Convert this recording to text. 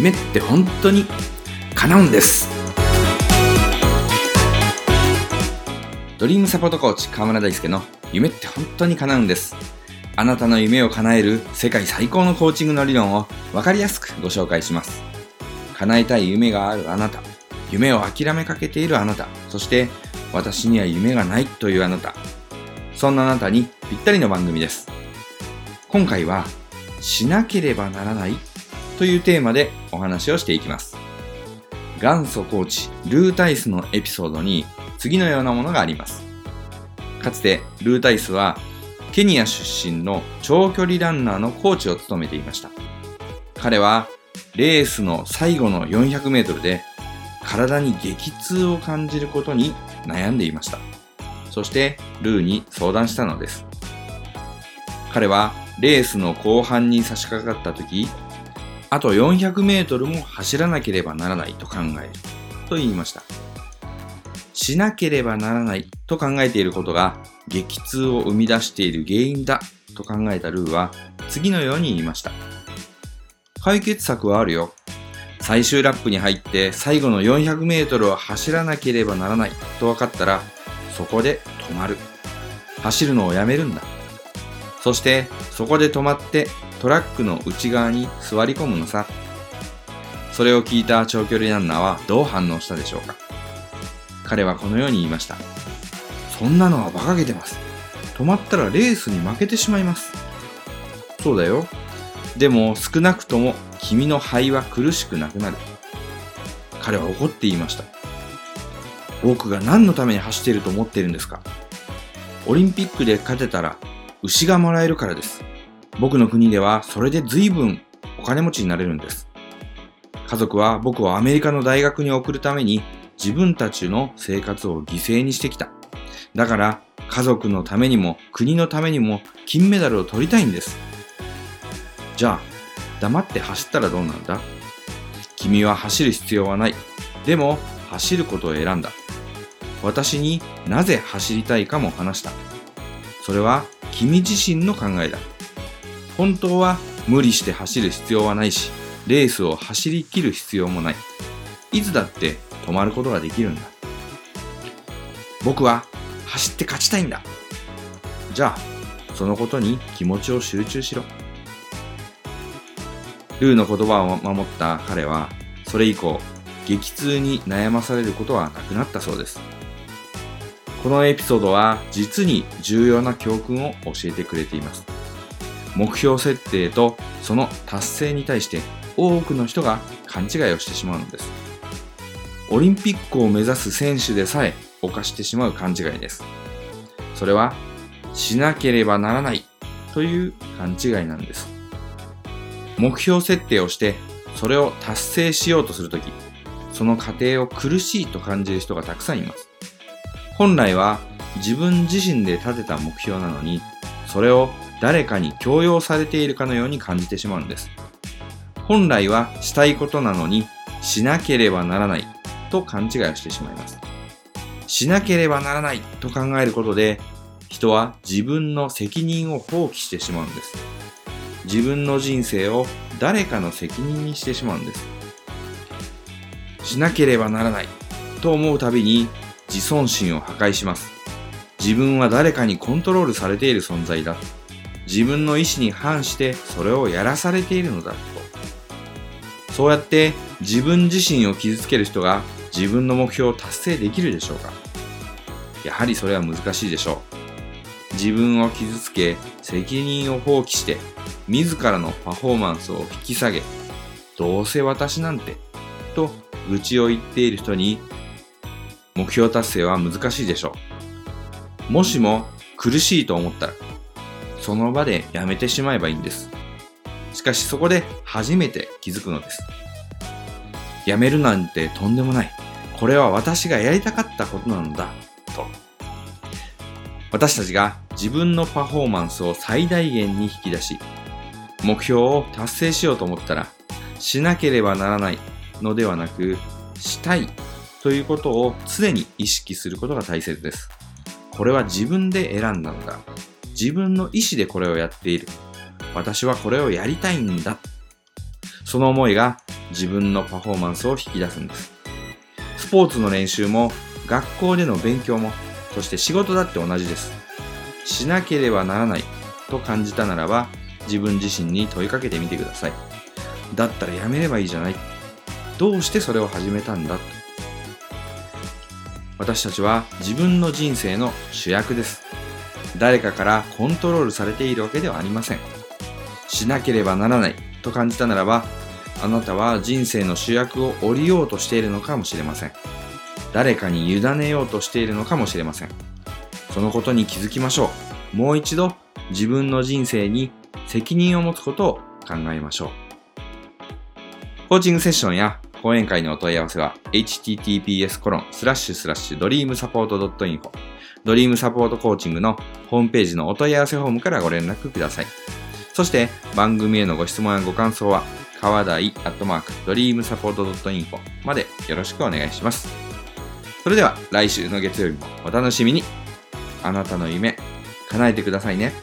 夢って本当に叶うんです。ドリームサポートコーチ川村大輔の夢って本当に叶うんです。あなたの夢を叶える世界最高のコーチングの理論を分かりやすくご紹介します。叶えたい夢があるあなた、夢を諦めかけているあなた、そして私には夢がないというあなた、そんなあなたにぴったりの番組です。今回はしなければならないというテーマでお話をしていきます。元祖コーチルー・タイスのエピソードに次のようなものがあります。かつてルー・タイスはケニア出身の長距離ランナーのコーチを務めていました。彼はレースの最後の 400m で体に激痛を感じることに悩んでいました。そしてルーに相談したのです。彼はレースの後半に差し掛かった時、あと 400m も走らなければならないと考えると言いました。しなければならないと考えていることが激痛を生み出している原因だと考えたルーは次のように言いました。解決策はあるよ。最終ラップに入って最後の 400m を走らなければならないと分かったら、そこで止まる。走るのをやめるんだ。そしてそこで止まってトラックの内側に座り込むのさ。それを聞いた長距離ランナーはどう反応したでしょうか。彼はこのように言いました。そんなのは馬鹿げてます。止まったらレースに負けてしまいます。そうだよ。でも少なくとも君の肺は苦しくなくなる。彼は怒って言いました。僕が何のために走っていると思っているんですか。オリンピックで勝てたら牛がもらえるからです。僕の国ではそれで随分お金持ちになれるんです。家族は僕をアメリカの大学に送るために自分たちの生活を犠牲にしてきた。だから家族のためにも国のためにも金メダルを取りたいんです。じゃあ黙って走ったらどうなんだ。君は走る必要はない。でも走ることを選んだ。私になぜ走りたいかも話した。それは君自身の考えだ。本当は無理して走る必要はないし、レースを走り切る必要もない。いつだって止まることができるんだ。僕は走って勝ちたいんだ。じゃあそのことに気持ちを集中しろ。ルーの言葉を守った彼はそれ以降激痛に悩まされることはなくなったそうです。このエピソードは実に重要な教訓を教えてくれています。目標設定とその達成に対して多くの人が勘違いをしてしまうのです。オリンピックを目指す選手でさえ犯してしまう勘違いです。それはしなければならないという勘違いなんです。目標設定をしてそれを達成しようとするとき、その過程を苦しいと感じる人がたくさんいます。本来は自分自身で立てた目標なのに、それを誰かに強要されているかのように感じてしまうんです。本来はしたいことなのにしなければならないと勘違いをしてしまいます。しなければならないと考えることで、人は自分の責任を放棄してしまうんです。自分の人生を誰かの責任にしてしまうんです。しなければならないと思うたびに自尊心を破壊します。自分は誰かにコントロールされている存在だ。自分の意思に反してそれをやらされているのだと。そうやって自分自身を傷つける人が自分の目標を達成できるでしょうか。やはりそれは難しいでしょう。自分を傷つけ責任を放棄して自らのパフォーマンスを引き下げ、どうせ私なんてと愚痴を言っている人に目標達成は難しいでしょう。もしも苦しいと思ったらその場でやめてしまえばいいんです。しかしそこで初めて気づくのです。やめるなんてとんでもない。これは私がやりたかったことなのだと。私たちが自分のパフォーマンスを最大限に引き出し、目標を達成しようと思ったら、しなければならないのではなく、したいということを常に意識することが大切です。これは自分で選んだのだ。自分の意思でこれをやっている。私はこれをやりたいんだ。その思いが自分のパフォーマンスを引き出すんです。スポーツの練習も学校での勉強も、そして仕事だって同じです。しなければならないと感じたならば、自分自身に問いかけてみてください。だったらやめればいいじゃない。どうしてそれを始めたんだ。私たちは自分の人生の主役です。誰かからコントロールされているわけではありません。しなければならないと感じたならば、あなたは人生の主役を降りようとしているのかもしれません。誰かに委ねようとしているのかもしれません。そのことに気づきましょう。もう一度自分の人生に責任を持つことを考えましょう。コーチングセッションや講演会のお問い合わせは https://dreamsupport.info ドリームサポートコーチングのホームページのお問い合わせフォームからご連絡ください。そして番組へのご質問やご感想はkawadaii@dreamsupport.info までよろしくお願いします。それでは来週の月曜日もお楽しみに。あなたの夢叶えてくださいね。